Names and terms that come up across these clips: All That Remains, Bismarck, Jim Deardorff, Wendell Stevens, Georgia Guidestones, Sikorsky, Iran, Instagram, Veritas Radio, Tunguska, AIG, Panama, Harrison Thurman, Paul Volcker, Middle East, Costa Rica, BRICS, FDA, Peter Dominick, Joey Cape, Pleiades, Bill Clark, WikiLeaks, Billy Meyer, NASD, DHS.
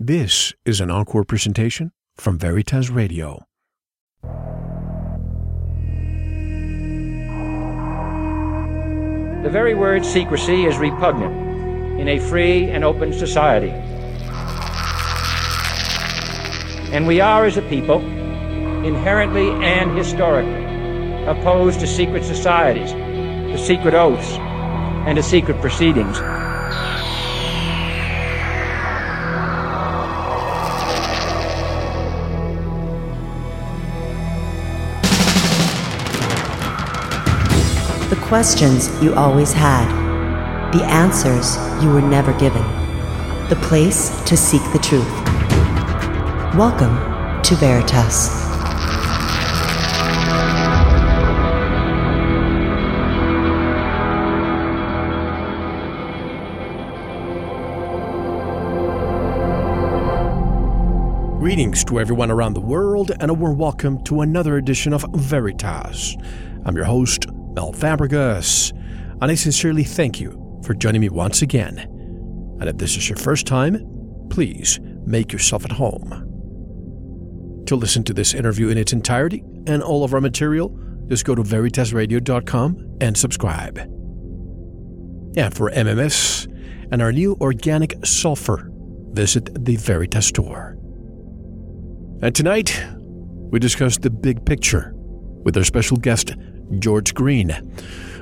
This is an encore presentation from Veritas Radio. The very word secrecy is repugnant in a free and open society. And we are, as a people, inherently and historically opposed to secret societies, to secret oaths, and to secret proceedings. Questions you always had, the answers you were never given, the place to seek the truth. Welcome to Veritas. Greetings to everyone around the world, and a warm welcome to another edition of Veritas. I'm your host, Mel Fabregas, and I sincerely thank you for joining me once again. And if this is your first time, please make yourself at home. To listen to this interview in its entirety and all of our material, just go to veritasradio.com and subscribe. And for MMS and our new organic sulfur, visit the Veritas store. And tonight, we discuss the big picture with our special guest, George Green.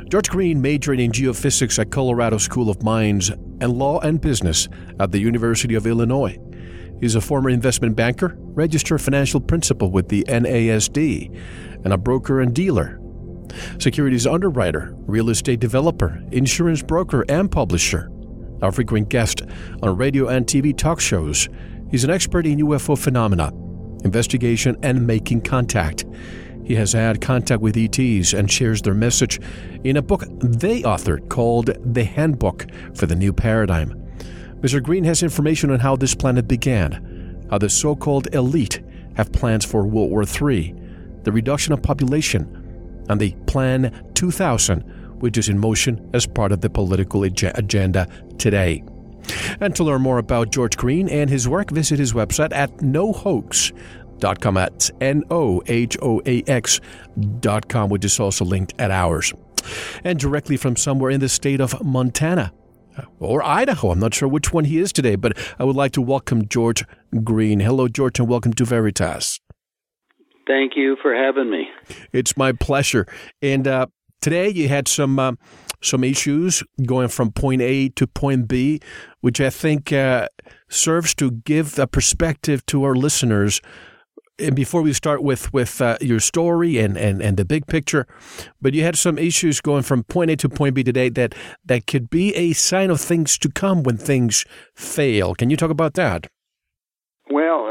George Green majored in geophysics at Colorado School of Mines and Law and Business at the University of Illinois. He's a former investment banker, registered financial principal with the NASD, and a broker and dealer, securities underwriter, real estate developer, insurance broker, and publisher. Our frequent guest on radio and TV talk shows, he's an expert in UFO phenomena, investigation, and making contact. He has had contact with ETs and shares their message in a book they authored called The Handbook for the New Paradigm. Mr. Green has information on how this planet began, how the so-called elite have plans for World War III, the reduction of population, and the Plan 2000, which is in motion as part of the political agenda today. And to learn more about George Green and his work, visit his website at nohoax.com. That's nohoax.com, which is also linked at ours. And directly from somewhere in the state of Montana or Idaho, I'm not sure which one he is today, but I would like to welcome George Green. Hello, George, and welcome to Veritas. Thank you for having me. It's my pleasure. And today you had some issues going from point A to point B, which I think serves to give a perspective to our listeners. And before we start with your story and the big picture, but you had some issues going from point A to point B today that could be a sign of things to come when things fail. Can you talk about that? Well,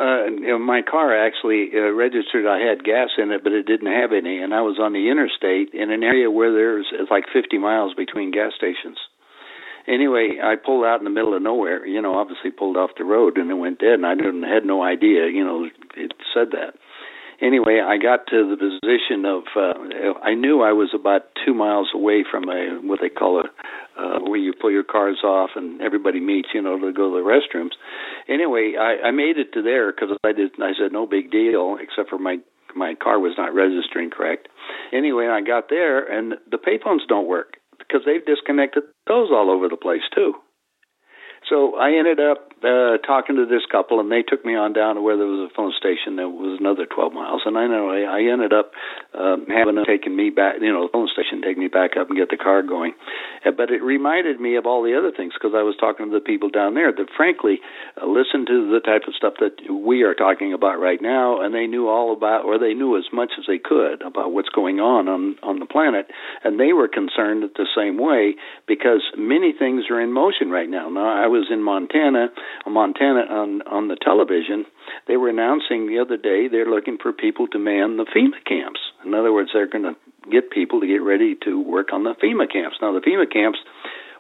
my car actually registered I had gas in it, but it didn't have any, and I was on the interstate in an area where there's like 50 miles between gas stations. Anyway, I pulled out in the middle of nowhere, obviously pulled off the road, and it went dead, and I had no idea, it said that. Anyway, I got to the position of, I knew I was about 2 miles away from what they call where you pull your cars off and everybody meets, to go to the restrooms. Anyway, I made it to there because I said no big deal, except for my car was not registering correct. Anyway, I got there and the payphones don't work because they've disconnected those all over the place too. So I ended up talking to this couple, and they took me on down to where there was a phone station that was another 12 miles. And I ended up having them taking me back, the phone station take me back up and get the car going. But it reminded me of all the other things because I was talking to the people down there that, frankly, listened to the type of stuff that we are talking about right now, and they knew all about, or they knew as much as they could about what's going on the planet. And they were concerned the same way because many things are in motion right now. Now, I was in Montana on the television. They were announcing the other day they're looking for people to man the FEMA camps. In other words, they're going to get people to get ready to work on the FEMA camps. Now, the FEMA camps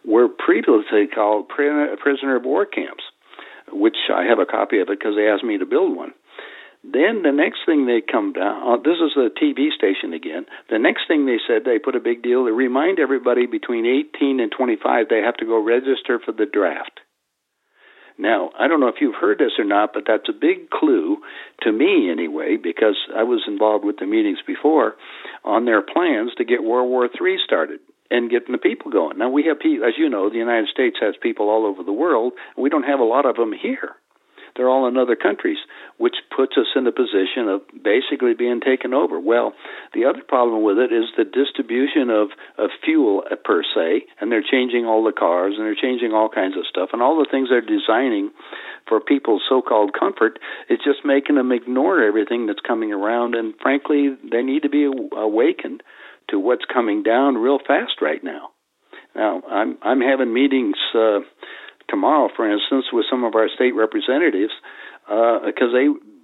were previously called prisoner of war camps, which I have a copy of it because they asked me to build one. Then the next thing they come down, this is a TV station again, the next thing they said, they put a big deal to remind everybody between 18 and 25 they have to go register for the draft. Now, I don't know if you've heard this or not, but that's a big clue to me anyway, because I was involved with the meetings before on their plans to get World War III started and getting the people going. Now, we have people, as you know, the United States has people all over the world, and we don't have a lot of them here. They're all in other countries, which puts us in the position of basically being taken over. Well, the other problem with it is the distribution of fuel per se, and they're changing all the cars, and they're changing all kinds of stuff, and all the things they're designing for people's so-called comfort is just making them ignore everything that's coming around, and frankly, they need to be awakened to what's coming down real fast right now. Now, I'm having meetings tomorrow, for instance, with some of our state representatives, because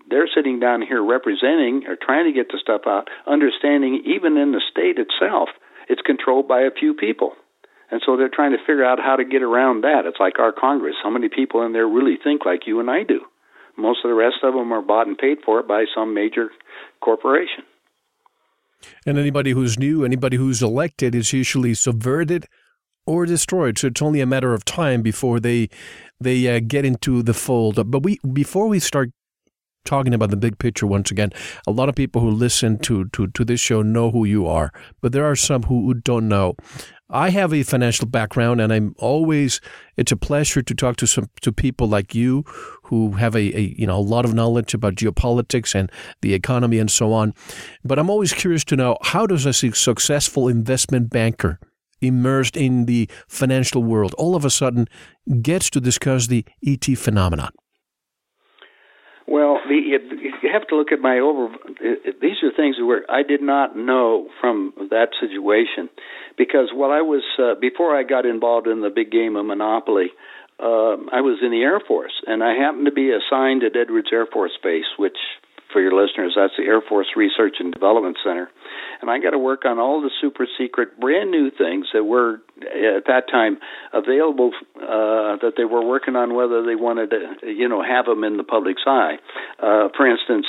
they're sitting down here representing or trying to get the stuff out, understanding even in the state itself, it's controlled by a few people. And so they're trying to figure out how to get around that. It's like our Congress. How many people in there really think like you and I do? Most of the rest of them are bought and paid for by some major corporation. And anybody who's new, anybody who's elected is usually subverted or destroyed. So it's only a matter of time before they get into the fold. But before we start talking about the big picture once again, a lot of people who listen to this show know who you are, but there are some who don't know. I have a financial background, and I'm always, it's a pleasure to talk to people like you who have a lot of knowledge about geopolitics and the economy and so on. But I'm always curious to know, how does a successful investment banker immersed in the financial world all of a sudden gets to discuss the ET phenomenon? Well, you have to look at these are things where I did not know from that situation, because while I was, before I got involved in the big game of Monopoly, I was in the Air Force, and I happened to be assigned at Edwards Air Force Base, which, for your listeners, that's the Air Force Research and Development Center. And I got to work on all the super secret, brand new things that were at that time available, that they were working on, whether they wanted to, have them in the public's eye. For instance,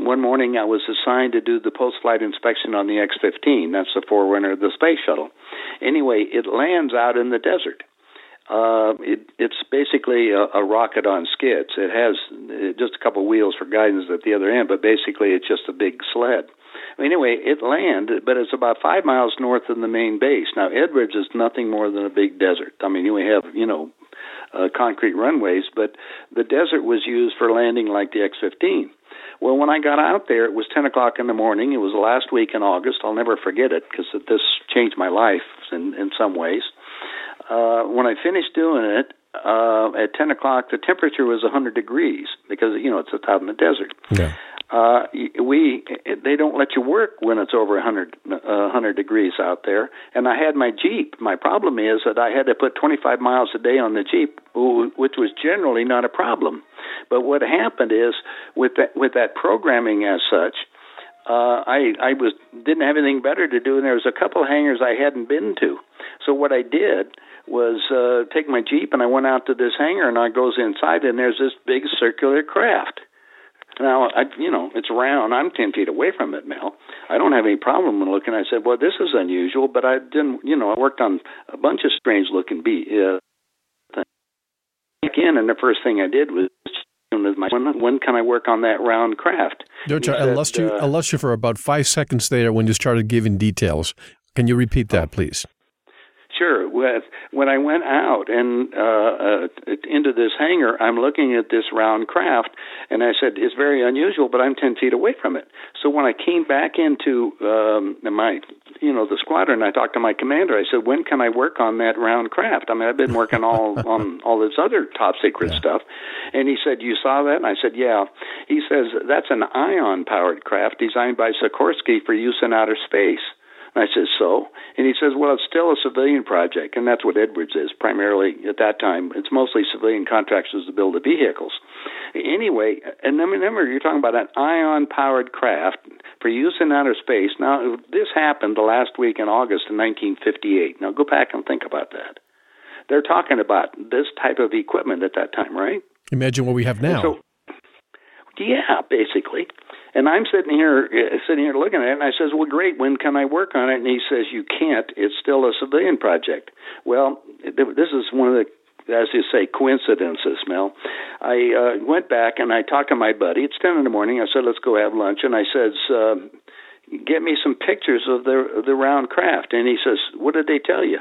one morning I was assigned to do the post-flight inspection on the X-15. That's the forerunner of the space shuttle. Anyway, it lands out in the desert. It's basically a rocket on skids. It has just a couple wheels for guidance at the other end, but basically it's just a big sled. Anyway, it landed, but it's about 5 miles north of the main base. Now, Edwards is nothing more than a big desert. I mean, we have, concrete runways, but the desert was used for landing like the X-15. Well, when I got out there, it was 10 o'clock in the morning. It was the last week in August. I'll never forget it, because this changed my life in some ways. When I finished doing it, at 10 o'clock, the temperature was 100 degrees because, it's out in the desert. Yeah. They don't let you work when it's over 100 degrees out there. And I had my Jeep. My problem is that I had to put 25 miles a day on the Jeep, which was generally not a problem. But what happened is with that programming as such, I didn't have anything better to do, and there was a couple hangars I hadn't been to. So what I did was take my Jeep, and I went out to this hangar, and I goes inside, and there's this big circular craft. Now, it's round. I'm 10 feet away from it now. I don't have any problem when looking. I said, well, this is unusual, but I didn't, I worked on a bunch of strange-looking things. Again, and the first thing I did was, when can I work on that round craft? I lost you for about 5 seconds there when you started giving details. Can you repeat that, please? Sure. When I went out and into this hangar, I'm looking at this round craft, and I said, it's very unusual, but I'm 10 feet away from it. So when I came back into the squadron, I talked to my commander. I said, when can I work on that round craft? I mean, I've been working on all this other top-secret stuff. And he said, you saw that? And I said, yeah. He says, that's an ion-powered craft designed by Sikorsky for use in outer space. I said, so? And he says, well, it's still a civilian project, and that's what Edwards is primarily at that time. It's mostly civilian contractors to build the vehicles. Anyway, and remember, you're talking about an ion-powered craft for use in outer space. Now, this happened the last week in August of 1958. Now, go back and think about that. They're talking about this type of equipment at that time, right? Imagine what we have now. So, yeah, basically. And I'm sitting here looking at it, and I says, well, great, when can I work on it? And he says, you can't. It's still a civilian project. Well, this is one of the as you say, coincidences, Mel. I went back and I talked to my buddy. It's 10 in the morning. I said, let's go have lunch. And I said, get me some pictures of the round craft. And he says, what did they tell you?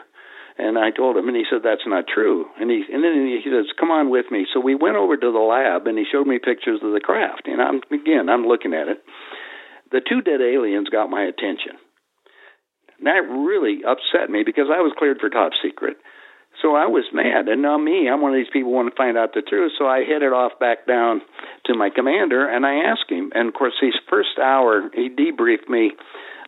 And I told him, and he said, that's not true. And then he says, come on with me. So we went over to the lab, and he showed me pictures of the craft. And I'm looking at it. The two dead aliens got my attention. And that really upset me because I was cleared for top secret. So I was mad, and now me, I'm one of these people who want to find out the truth. So I headed off back down to my commander, and I asked him. And, of course, his first hour, he debriefed me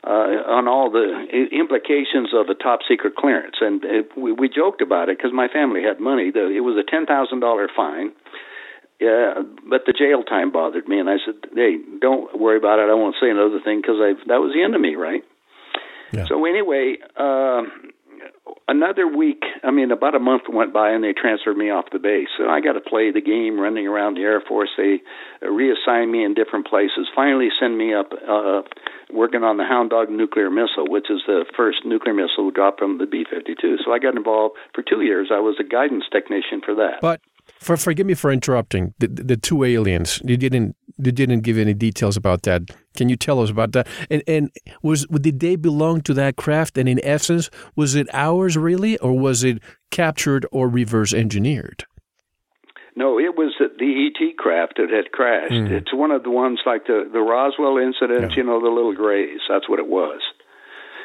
on all the implications of a top-secret clearance. And we joked about it because my family had money. It was a $10,000 fine, but the jail time bothered me. And I said, hey, don't worry about it. I won't say another thing because that was the end of me, right? Yeah. So anyway, another week, about a month went by, and they transferred me off the base. So I got to play the game running around the Air Force. They reassigned me in different places, finally send me up working on the Hound Dog nuclear missile, which is the first nuclear missile dropped from the B-52. So I got involved for 2 years. I was a guidance technician for that. But forgive me for interrupting. The two aliens, you didn't give any details about that. Can you tell us about that? And did they belong to that craft? And in essence, was it ours really, or was it captured or reverse engineered? No, it was the ET craft that had crashed. Mm. It's one of the ones like the Roswell incident. Yeah. You know, the little grays. That's what it was.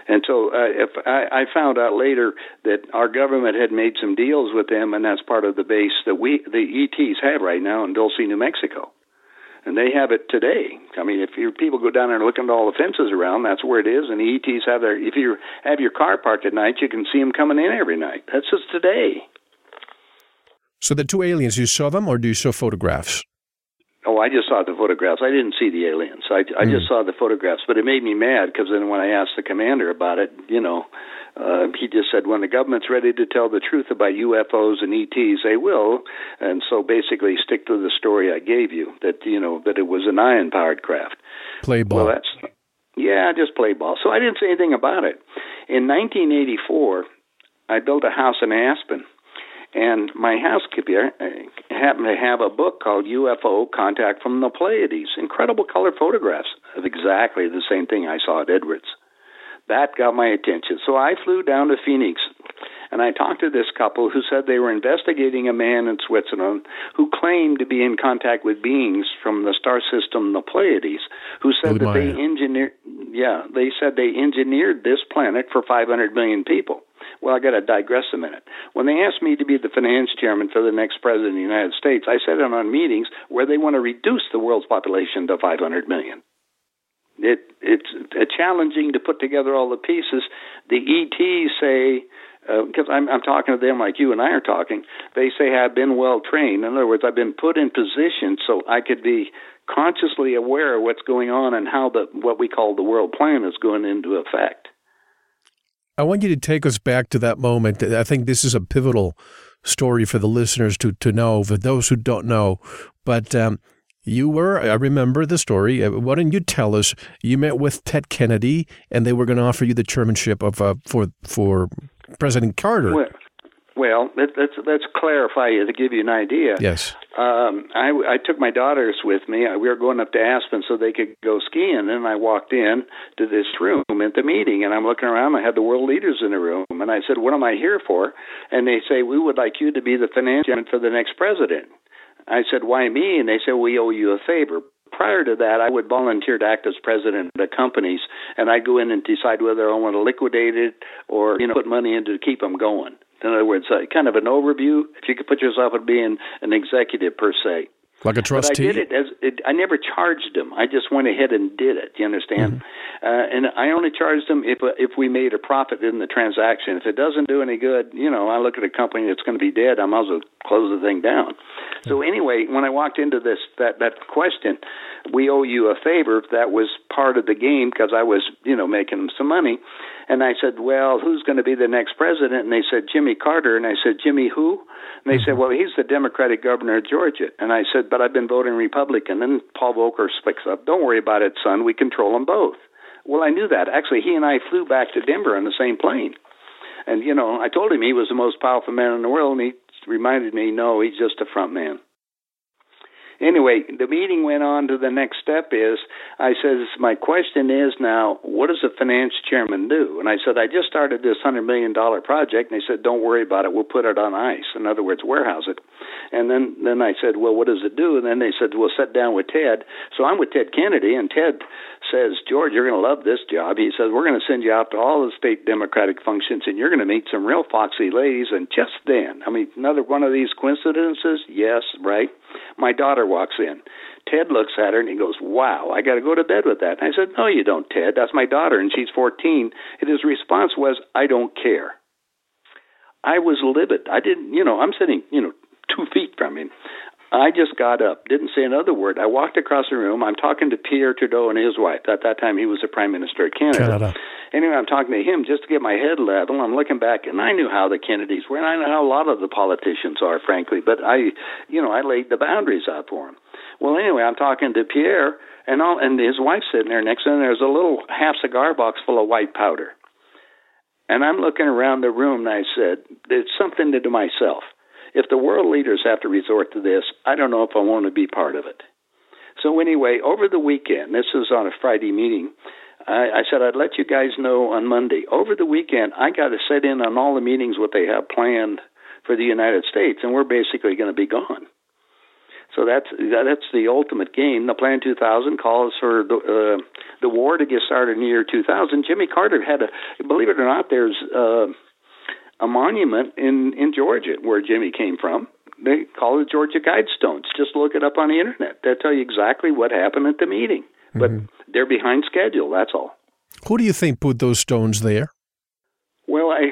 And so I found out later that our government had made some deals with them, and that's part of the base that the ETs have right now in Dulce, New Mexico. And they have it today. I mean, if your people go down there and look into all the fences around, that's where it is. And the ETs have their – if you have your car parked at night, you can see them coming in every night. That's just today. So the two aliens, you saw them or do you show photographs? Oh, I just saw the photographs. I didn't see the aliens. I just saw the photographs. But it made me mad because then when I asked the commander about it, he just said, when the government's ready to tell the truth about UFOs and ETs, they will. And so basically stick to the story I gave you, that it was an ion-powered craft. Play ball. Well, just play ball. So I didn't say anything about it. In 1984, I built a house in Aspen. And my housekeeper happened to have a book called UFO Contact from the Pleiades. Incredible color photographs of exactly the same thing I saw at Edwards. That got my attention. So I flew down to Phoenix, and I talked to this couple who said they were investigating a man in Switzerland who claimed to be in contact with beings from the star system, the Pleiades, who said Billy Meyer. They engineered this planet for 500 million people. Well, I got to digress a minute. When they asked me to be the finance chairman for the next president of the United States, I said it on meetings where they want to reduce the world's population to 500 million. It's challenging to put together all the pieces. The ETs say, because I'm talking to them like you and I are talking, they say I've been well trained. In other words, I've been put in position so I could be consciously aware of what's going on and how what we call the world plan is going into effect. I want you to take us back to that moment. I think this is a pivotal story for the listeners to know, for those who don't know. But I remember the story. Why don't you tell us, you met with Ted Kennedy, and they were going to offer you the chairmanship for President Carter. Well, let's clarify it to give you an idea. Yes. I took my daughters with me. We were going up to Aspen so they could go skiing, and I walked in to this room at the meeting, and I'm looking around. I had the world leaders in the room, and I said, what am I here for? And they say, we would like you to be the finance chairman for the next president. I said, why me? And they said, we owe you a favor. Prior to that, I would volunteer to act as president of the companies, and I'd go in and decide whether I want to liquidate it or put money in to keep them going. In other words, kind of an overview, if you could put yourself as being an executive per se. Like a trustee? But I did it I never charged them. I just went ahead and did it, you understand? Mm-hmm. And I only charged them if we made a profit in the transaction. If it doesn't do any good, I look at a company that's going to be dead, I might as well close the thing down. Mm-hmm. So anyway, when I walked into this, that question, we owe you a favor, that was part of the game because I was, making them some money. And I said, well, who's going to be the next president? And they said, Jimmy Carter. And I said, Jimmy who? And they said, well, he's the Democratic governor of Georgia. And I said, but I've been voting Republican. And Paul Volcker speaks up. Don't worry about it, son. We control them both. Well, I knew that. Actually, he and I flew back to Denver on the same plane. And, I told him he was the most powerful man in the world, and he reminded me, no, he's just a front man. Anyway, the meeting went on to the next step is, I says, my question is now, what does a finance chairman do? And I said, I just started this $100 million project. And they said, don't worry about it. We'll put it on ice. In other words, warehouse it. And then I said, well, what does it do? And then they said, we'll sit down with Ted. So I'm with Ted Kennedy, and Ted says, George, you're going to love this job. He says, we're going to send you out to all the state democratic functions, and you're going to meet some real foxy ladies. And just then, I mean, another one of these coincidences? Yes, right? My daughter walks in. Ted looks at her and he goes, wow, I got to go to bed with that. And I said, no, you don't, Ted. That's my daughter, and she's 14. And his response was, I don't care. I was livid. I didn't, I'm sitting, 2 feet from him. I just got up, didn't say another word. I walked across the room. I'm talking to Pierre Trudeau and his wife. At that time, he was the Prime Minister of Canada. Anyway, I'm talking to him just to get my head level. I'm looking back, and I knew how the Kennedys were, and I know how a lot of the politicians are, frankly. But I laid the boundaries out for him. Well, anyway, I'm talking to Pierre, and his wife's sitting there. Next to him, there's a little half-cigar box full of white powder. And I'm looking around the room, and I said, it's something to do myself. If the world leaders have to resort to this, I don't know if I want to be part of it. So anyway, over the weekend, this is on a Friday meeting, I said I'd let you guys know on Monday. Over the weekend, I got to sit in on all the meetings what they have planned for the United States, and we're basically going to be gone. So that's the ultimate game. The Plan 2000 calls for the war to get started in the year 2000. Jimmy Carter had a, believe it or not, there's a monument in Georgia where Jimmy came from. They call it Georgia Guidestones. Just look it up on the internet. They'll tell you exactly what happened at the meeting. But they're behind schedule, that's all. Who do you think put those stones there? Well, I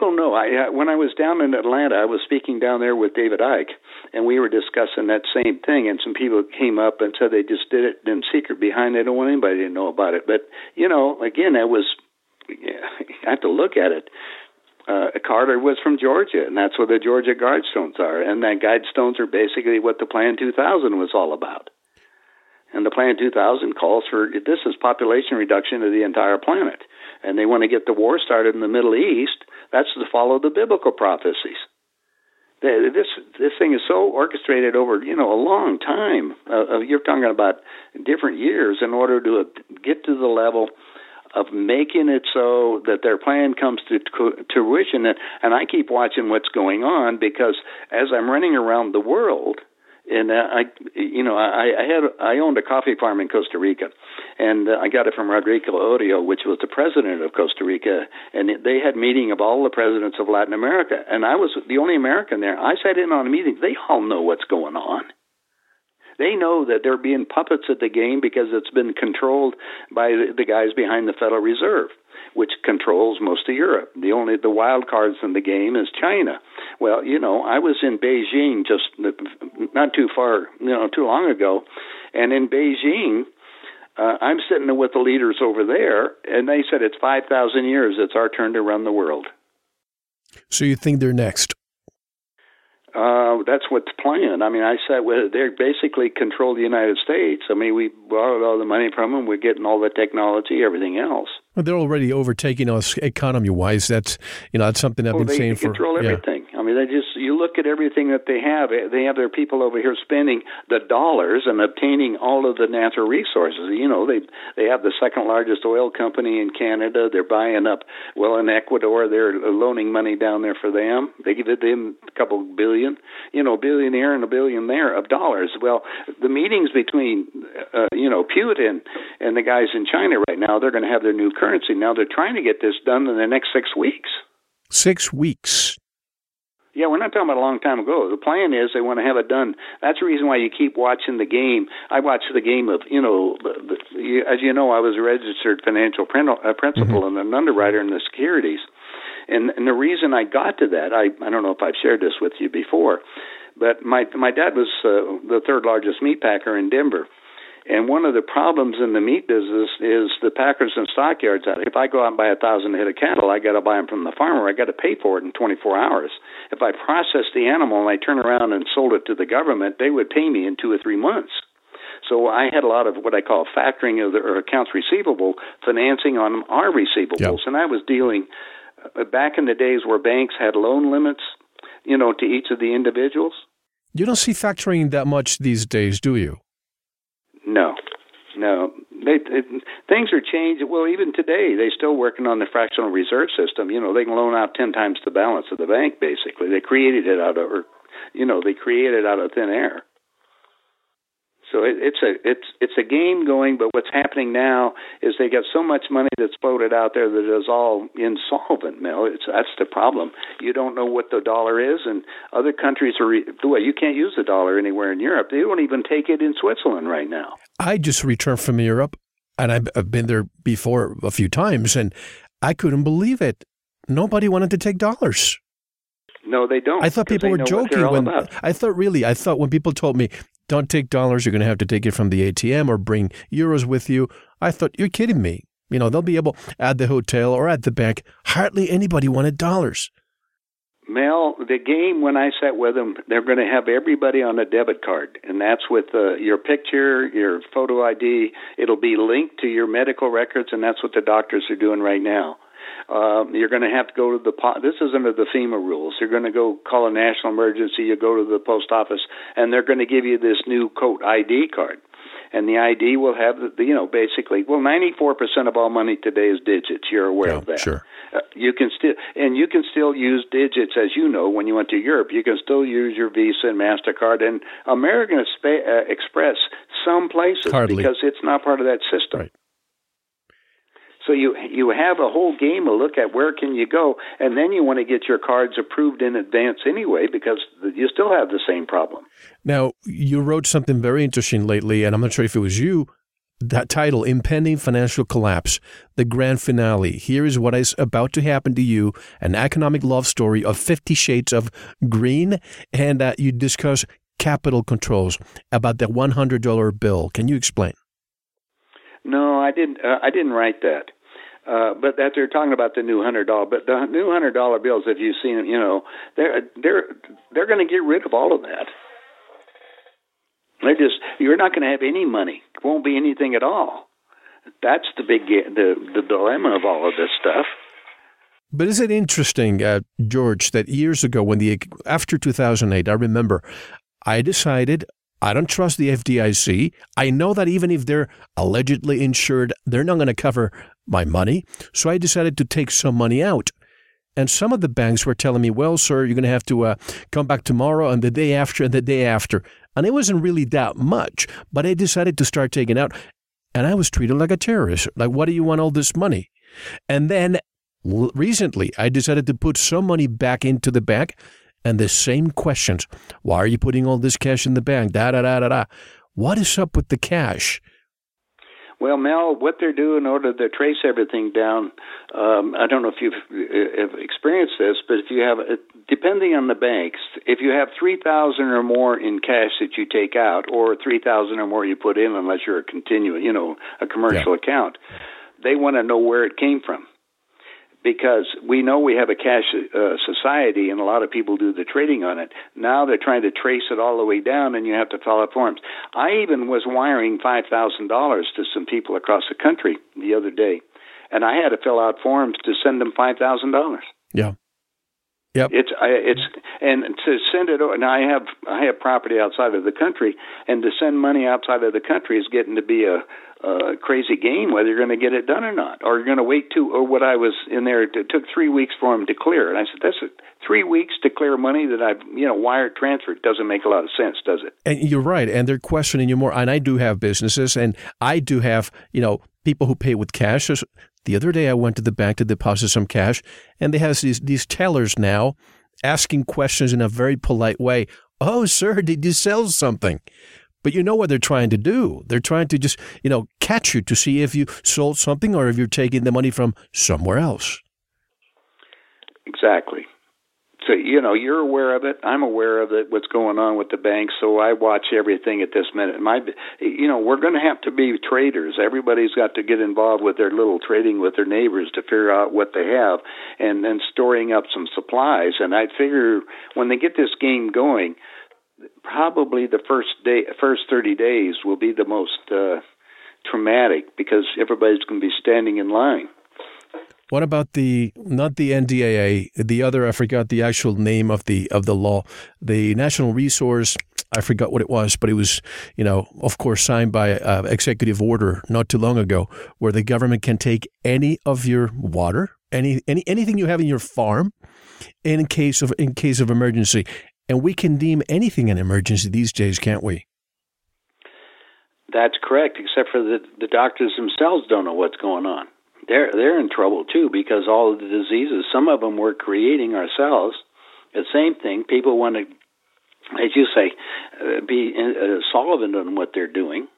don't know. When I was down in Atlanta, I was speaking down there with David Icke, and we were discussing that same thing, and some people came up and said they just did it in secret behind. They don't want anybody to know about it. But, again, I have to look at it. Carter was from Georgia, and that's where the Georgia Guidestones are. And that Guidestones are basically what the Plan 2000 was all about. And the Plan 2000 calls for, this is population reduction of the entire planet. And they want to get the war started in the Middle East. That's to follow the biblical prophecies. This thing is so orchestrated over, a long time. You're talking about different years in order to get to the level of making it so that their plan comes to fruition. And I keep watching what's going on, because as I'm running around the world, and I owned a coffee farm in Costa Rica, and I got it from Rodrigo Odio, which was the president of Costa Rica, and they had a meeting of all the presidents of Latin America, and I was the only American there. I sat in on a meeting. They all know what's going on. They know that they're being puppets at the game, because it's been controlled by the guys behind the Federal Reserve, which controls most of Europe. The wild cards in the game is China. Well, I was in Beijing just not too far, too long ago, and in Beijing, I'm sitting with the leaders over there, and they said it's 5,000 years. It's our turn to run the world. So you think they're next? That's what's planned. I mean, I said they basically control the United States. I mean, we borrowed all the money from them. We're getting all the technology, everything else. Well, they're already overtaking us economy-wise. That's that's something I've been saying for. They control everything. Yeah. I mean, you look at everything that they have. They have their people over here spending the dollars and obtaining all of the natural resources. They have the second largest oil company in Canada. They're buying up. Well, in Ecuador, they're loaning money down there for them. They give them a couple billion, billion here and a billion there of dollars. Well, the meetings between Putin and the guys in China right now, they're going to have their new currency. Now they're trying to get this done in the next 6 weeks. 6 weeks. Yeah, we're not talking about a long time ago. The plan is they want to have it done. That's the reason why you keep watching the game. I watch the game of, as you know, I was a registered financial principal and an underwriter in the securities. And the reason I got to that, I don't know if I've shared this with you before, but my dad was the third largest meat packer in Denver. And one of the problems in the meat business is the packers and stockyards. If I go out and buy 1,000 head of cattle, I got to buy them from the farmer. I got to pay for it in 24 hours. If I process the animal and I turn around and sold it to the government, they would pay me in 2 or 3 months. So I had a lot of what I call factoring of or accounts receivable, financing on our receivables. Yep. And I was dealing back in the days where banks had loan limits. you know, to each of the individuals. You don't see factoring that much these days, do you? No, no. Things are changing. Well, even today, they're still working on the fractional reserve system. You know, they can loan out 10 times the balance of the bank, basically. They create it out of thin air. So it's a game going, but what's happening now is they got so much money that's floated out there that is all insolvent. Mel, that's the problem. You don't know what the dollar is, and other countries are you can't use the dollar anywhere in Europe. They don't even take it in Switzerland right now. I just returned from Europe, and I've been there before a few times, and I couldn't believe it. Nobody wanted to take dollars. No, they don't. I thought people were joking I thought when people told me, don't take dollars, you're going to have to take it from the ATM or bring euros with you, I thought, you're kidding me. You know, they'll be able, at the hotel or at the bank, hardly anybody wanted dollars. Mel, the game, when I sat with them, they're going to have everybody on a debit card, and that's with your picture, your photo ID. It'll be linked to your medical records, and that's what the doctors are doing right now. You're going to have to go to the – this is under the FEMA rules. You're going to go call a national emergency. You go to the post office, and they're going to give you this new, quote, ID card. And the ID will have, 94% of all money today is digits. You're aware of that. Sure. You can still use digits, as you know, when you went to Europe. You can still use your Visa and MasterCard and American Express some places because it's not part of that system. Right. So you have a whole game to look at where can you go, and then you want to get your cards approved in advance anyway because you still have the same problem. Now, you wrote something very interesting lately, and I'm not sure if it was you, that title, Impending Financial Collapse, the Grand Finale. Here is what is about to happen to you, an economic love story of 50 shades of green, and you discuss capital controls about the $100 bill. Can you explain? No, I didn't write that. But that they're talking about the new $100. But the new $100 bills, if you've seen them, you know, they're going to get rid of all of that. You're not going to have any money. It won't be anything at all. That's the dilemma of all of this stuff. But is it interesting, George, that years ago after 2008, I remember, I decided I don't trust the FDIC. I know that even if they're allegedly insured, they're not going to cover my money. So I decided to take some money out. And some of the banks were telling me, well, sir, you're going to have to come back tomorrow and the day after and the day after. And it wasn't really that much, but I decided to start taking out. And I was treated like a terrorist. Like, what do you want all this money? And then recently, I decided to put some money back into the bank. And the same questions. Why are you putting all this cash in the bank? Da-da-da-da-da. What is up with the cash? Well, Mel, what they're doing in order to trace everything down, I don't know if you've experienced this, but if you have, depending on the banks, if you have $3,000 or more in cash that you take out or $3,000 or more you put in unless you're a commercial account, they want to know where it came from. Because we know we have a cash society, and a lot of people do the trading on it. Now they're trying to trace it all the way down, and you have to fill out forms. I even was wiring $5,000 to some people across the country the other day, and I had to fill out forms to send them $5,000. Yeah. Yep. And to send it, and I have property outside of the country, and to send money outside of the country is getting to be a crazy game whether you're going to get it done or not, or you're going to wait or what I was in there, it took 3 weeks for them to clear. And I said, that's 3 weeks to clear money that I've, wired transferred. Doesn't make a lot of sense, does it? And you're right. And they're questioning you more. And I do have businesses, and I do have, people who pay with cash. The other day I went to the bank to deposit some cash, and they have these tellers now asking questions in a very polite way. Oh, sir, did you sell something? But you know what they're trying to do. They're trying to just, catch you to see if you sold something or if you're taking the money from somewhere else. Exactly. So, you're aware of it. I'm aware of it, what's going on with the banks. So I watch everything at this minute. We're going to have to be traders. Everybody's got to get involved with their little trading with their neighbors to figure out what they have and then storing up some supplies. And I figure when they get this game going, probably the first 30 days will be the most traumatic because everybody's going to be standing in line. What about the, not the NDAA, the other, I forgot the actual name of the law, the National Resource, I forgot what it was, but it was, you know, of course, signed by executive order not too long ago, where the government can take any of your water, anything you have in your farm in case of emergency. And we can deem anything an emergency these days, can't we? That's correct, except for the doctors themselves don't know what's going on. They're in trouble, too, because all of the diseases, some of them we're creating ourselves. The same thing, people want to, as you say, be solvent on what they're doing.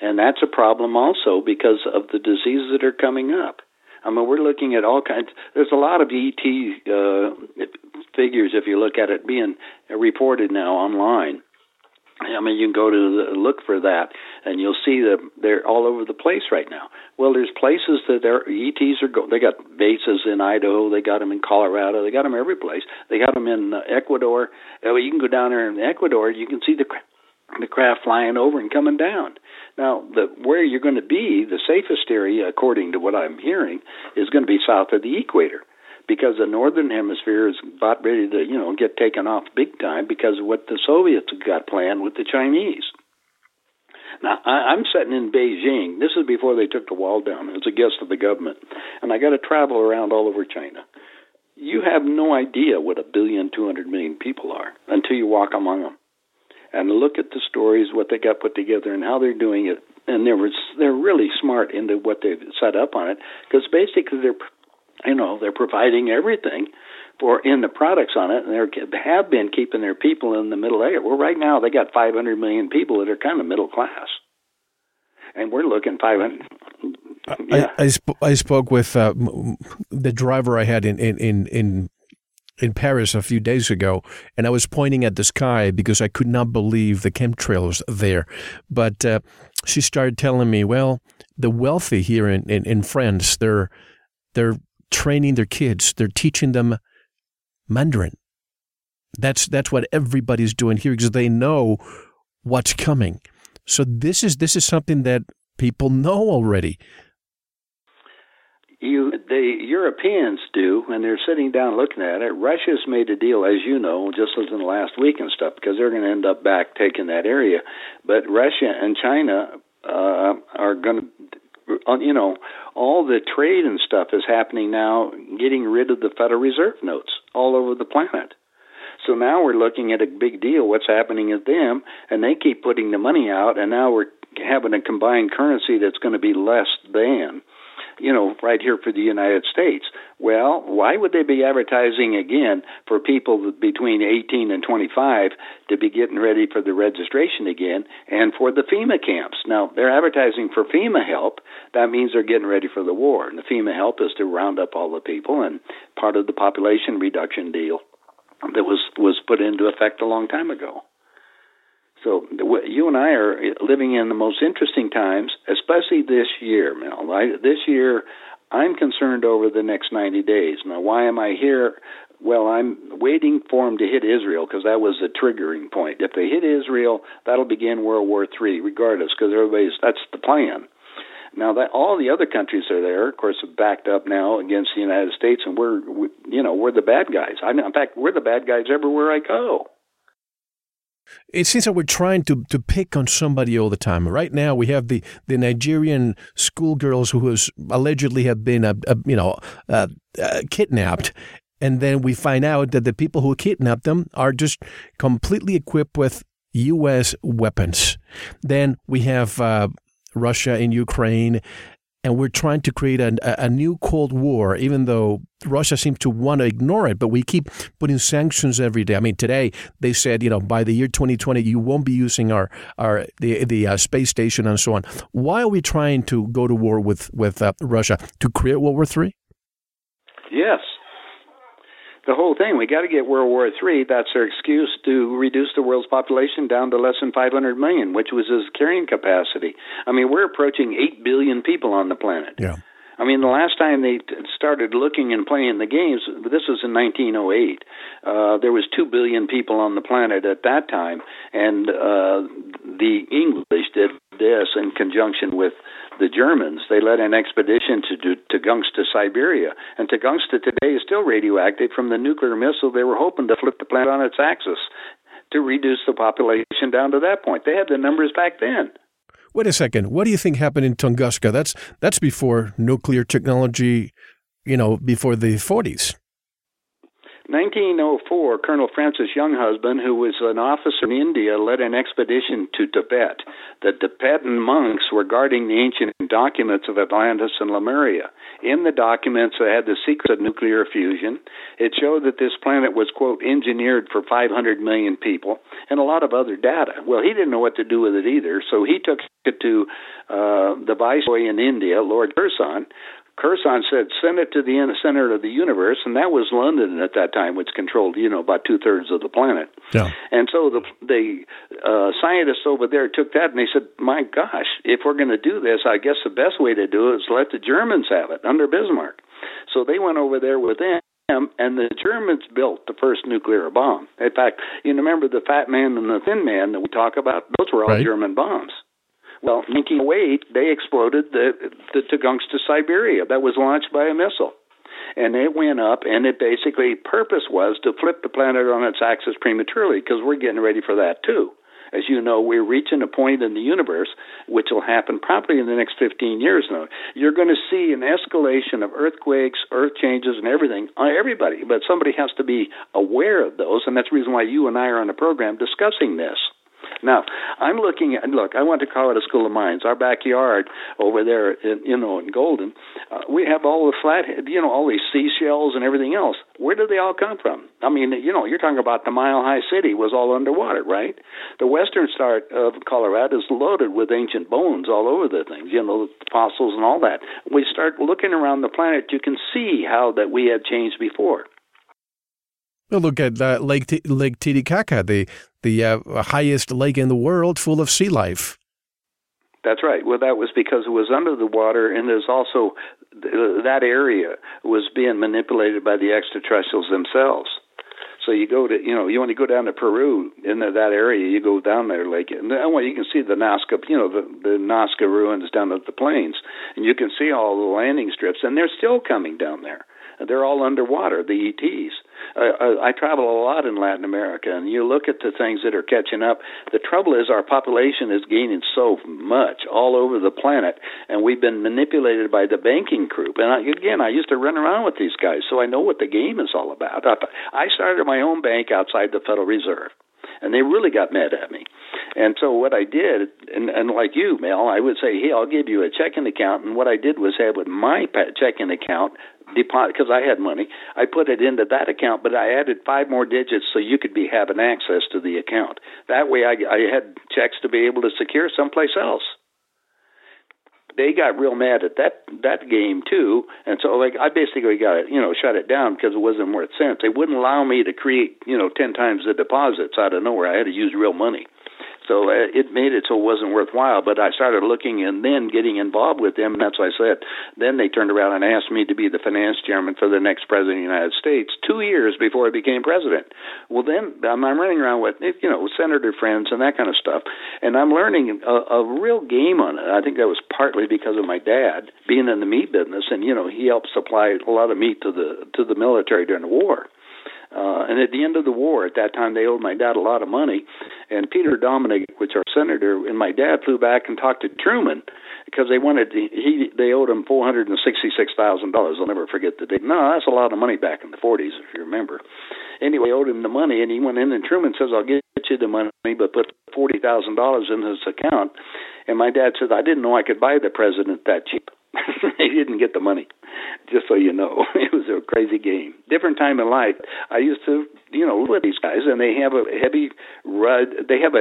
And that's a problem also because of the diseases that are coming up. I mean, we're looking at all kinds. There's a lot of ET figures, if you look at it, being reported now online. I mean, you can go to look for that, and you'll see that they're all over the place right now. Well, there's places that their ETs are going. They got bases in Idaho. They got them in Colorado. They got them every place. They got them in Ecuador. You can go down there in Ecuador. You can see the craft flying over and coming down. Now, where you're going to be, the safest area, according to what I'm hearing, is going to be south of the equator, because the northern hemisphere is about ready to, you know, get taken off big time because of what the Soviets got planned with the Chinese. Now, I'm sitting in Beijing. This is before they took the wall down. It's a guest of the government. And I got to travel around all over China. You have no idea what 1,200,000,000 people are until you walk among them and look at the stories, what they got put together, and how they're doing it. And they're really smart into what they've set up on it, because basically they're providing everything in the products on it, and they have been keeping their people in the middle area. Well, right now they got 500 million people that are kind of middle class, and we're looking 500. Yeah. I spoke with the driver I had in Paris a few days ago, and I was pointing at the sky because I could not believe the chemtrails there. But she started telling me, well, the wealthy here in France, they're training their kids, they're teaching them Mandarin. That's what everybody's doing here because they know what's coming. So this is something that people know already. The Europeans do, and they're sitting down looking at it. Russia's made a deal, as you know, just as in the last week and stuff, because they're going to end up back taking that area. But Russia and China are going to, you know, all the trade and stuff is happening now, getting rid of the Federal Reserve notes all over the planet. So now we're looking at a big deal, what's happening at them, and they keep putting the money out, and now we're having a combined currency that's going to be less than, you know, right here for the United States. Well, why would they be advertising again for people between 18 and 25 to be getting ready for the registration again and for the FEMA camps? Now, they're advertising for FEMA help. That means they're getting ready for the war. And the FEMA help is to round up all the people, and part of the population reduction deal that was put into effect a long time ago. So you and I are living in the most interesting times, especially this year, Mel. This year, I'm concerned over the next 90 days. Now, why am I here? Well, I'm waiting for them to hit Israel because that was the triggering point. If they hit Israel, that'll begin World War III regardless, because that's the plan. Now, that all the other countries are there, of course, have backed up now against the United States, and we're the bad guys. In fact, we're the bad guys everywhere I go. It seems that we're trying to pick on somebody all the time. Right now, we have the Nigerian schoolgirls who allegedly have been, kidnapped. And then we find out that the people who kidnapped them are just completely equipped with U.S. weapons. Then we have Russia in Ukraine. And we're trying to create a new Cold War, even though Russia seems to want to ignore it. But we keep putting sanctions every day. I mean, today they said, you know, by the year 2020, you won't be using the space station and so on. Why are we trying to go to war with Russia to create World War III? Yes. The whole thing, we got to get World War III. That's their excuse to reduce the world's population down to less than 500 million, which was his carrying capacity. I mean, we're approaching 8 billion people on the planet. Yeah. I mean, the last time they started looking and playing the games, this was in 1908. There was 2 billion people on the planet at that time, and the English did this in conjunction with the Germans. They led an expedition to Tunguska, Siberia, and Tunguska today is still radioactive from the nuclear missile they were hoping to flip the planet on its axis to reduce the population down to that point. They had the numbers back then. Wait a second. What do you think happened in Tunguska? That's before nuclear technology, before the 40s. 1904, Colonel Francis Younghusband, who was an officer in India, led an expedition to Tibet. The Tibetan monks were guarding the ancient documents of Atlantis and Lemuria. In the documents, they had the secrets of nuclear fusion. It showed that this planet was, quote, engineered for 500 million people, and a lot of other data. Well, he didn't know what to do with it either, so he took it to the viceroy in India, Lord Curzon. Curzon said, send it to the center of the universe, and that was London at that time, which controlled, about 2/3 of the planet. Yeah. And so the scientists over there took that, and they said, my gosh, if we're going to do this, I guess the best way to do it is let the Germans have it under Bismarck. So they went over there with them. And the Germans built the first nuclear bomb. In fact, you remember the Fat Man and the Thin Man that we talk about? Those were all right. German bombs. Well, in 1908, they exploded the Tunguska, Siberia. That was launched by a missile. And it went up, and it basically purpose was to flip the planet on its axis prematurely, because we're getting ready for that, too. As you know, we're reaching a point in the universe, which will happen probably in the next 15 years now. You're going to see an escalation of earthquakes, earth changes, and everything on everybody. But somebody has to be aware of those, and that's the reason why you and I are on the program discussing this. Now, I'm looking at, I went to Colorado School of Mines. Our backyard over there, in Golden, we have all the flathead, all these seashells and everything else. Where do they all come from? I mean, you're talking about the Mile High City was all underwater, right? The western part of Colorado is loaded with ancient bones all over the things, the fossils and all that. We start looking around the planet, you can see how that we had changed before. Well, look at Lake Titicaca, the highest lake in the world, full of sea life. That's right. Well, that was because it was under the water, and there's also that area was being manipulated by the extraterrestrials themselves. So you go to, you want to go down to Peru, in that area, you go down there, and you can see the Nazca, the Nazca ruins down at the plains, and you can see all the landing strips, and they're still coming down there. They're all underwater, the ETs. I travel a lot in Latin America, and you look at the things that are catching up. The trouble is our population is gaining so much all over the planet, and we've been manipulated by the banking group. And I used to run around with these guys, so I know what the game is all about. I started my own bank outside the Federal Reserve. And they really got mad at me. And so what I did, and like you, Mel, I would say, hey, I'll give you a checking account. And what I did was have with my checking account, because I had money, I put it into that account, but I added 5 more digits so you could be having access to the account. That way I had checks to be able to secure someplace else. They got real mad at that game, too, and so I basically got shut it down because it wasn't worth cents. They wouldn't allow me to create 10 times the deposits out of nowhere. I had to use real money. So it made it so it wasn't worthwhile, but I started looking and then getting involved with them, and that's what I said. Then they turned around and asked me to be the finance chairman for the next president of the United States 2 years before I became president. Well, then I'm running around with, senator friends and that kind of stuff, and I'm learning a real game on it. I think that was partly because of my dad being in the meat business, and, he helped supply a lot of meat to the military during the war. And at the end of the war, at that time, they owed my dad a lot of money. And Peter Dominick, which our senator, and my dad flew back and talked to Truman because they wanted they owed him $466,000. I'll never forget the date. No, that's a lot of money back in the 40s, if you remember. Anyway, owed him the money, and he went in, and Truman says, I'll get you the money, but put $40,000 in his account. And my dad says, I didn't know I could buy the president that cheap. He didn't get the money, just so you know. It was a crazy game. Different time in life. I used to, live with these guys, and they have a heavy rud. They have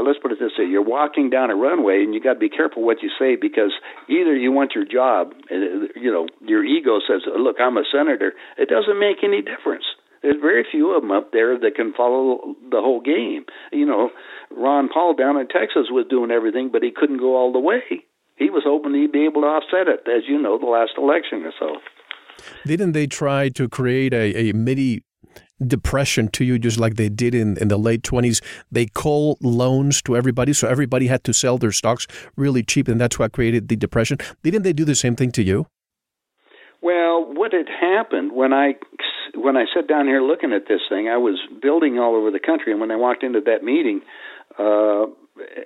let's put it this way. You're walking down a runway, and you got to be careful what you say, because either you want your job, your ego says, look, I'm a senator. It doesn't make any difference. There's very few of them up there that can follow the whole game. Ron Paul down in Texas was doing everything, but he couldn't go all the way. He was hoping he'd be able to offset it, as you know, the last election or so. Didn't they try to create a mini depression to you, just like they did in the late 20s. They call loans to everybody, so everybody had to sell their stocks really cheap, and that's what created the depression. Didn't they do the same thing to you? Well, what had happened when I sat down here looking at this thing, I was building all over the country, and when I walked into that meeting,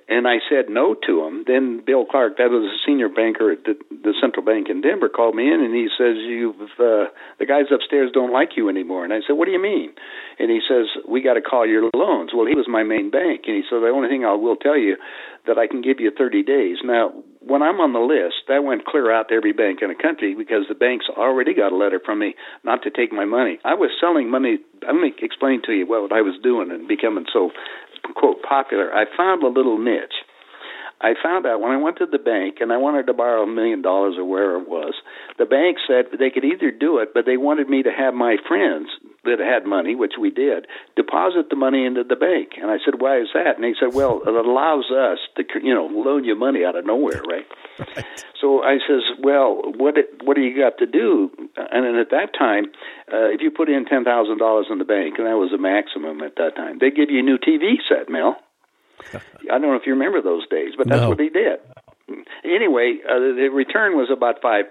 and I said no to him, then Bill Clark, that was a senior banker at the central bank in Denver, called me in, and he says, the guys upstairs don't like you anymore. And I said, what do you mean? And he says, we got to call your loans. Well, he was my main bank, and he said, the only thing I will tell you that I can give you 30 days. Now, when I'm on the list, that went clear out to every bank in the country because the banks already got a letter from me not to take my money. I was selling money. Let me explain to you what I was doing and becoming so, quote, popular. I found a little niche. I found out when I went to the bank and I wanted to borrow $1 million or where it was, the bank said they could either do it, but they wanted me to have my friends that had money, which we did, deposit the money into the bank. And I said, why is that? And they said, well, it allows us to, loan you money out of nowhere, right? Right. So I says, well, what do you got to do? And then at that time, if you put in $10,000 in the bank, and that was the maximum at that time, they give you a new TV set, Mel. I don't know if you remember those days, but that's what they did. Anyway, the return was about 5%.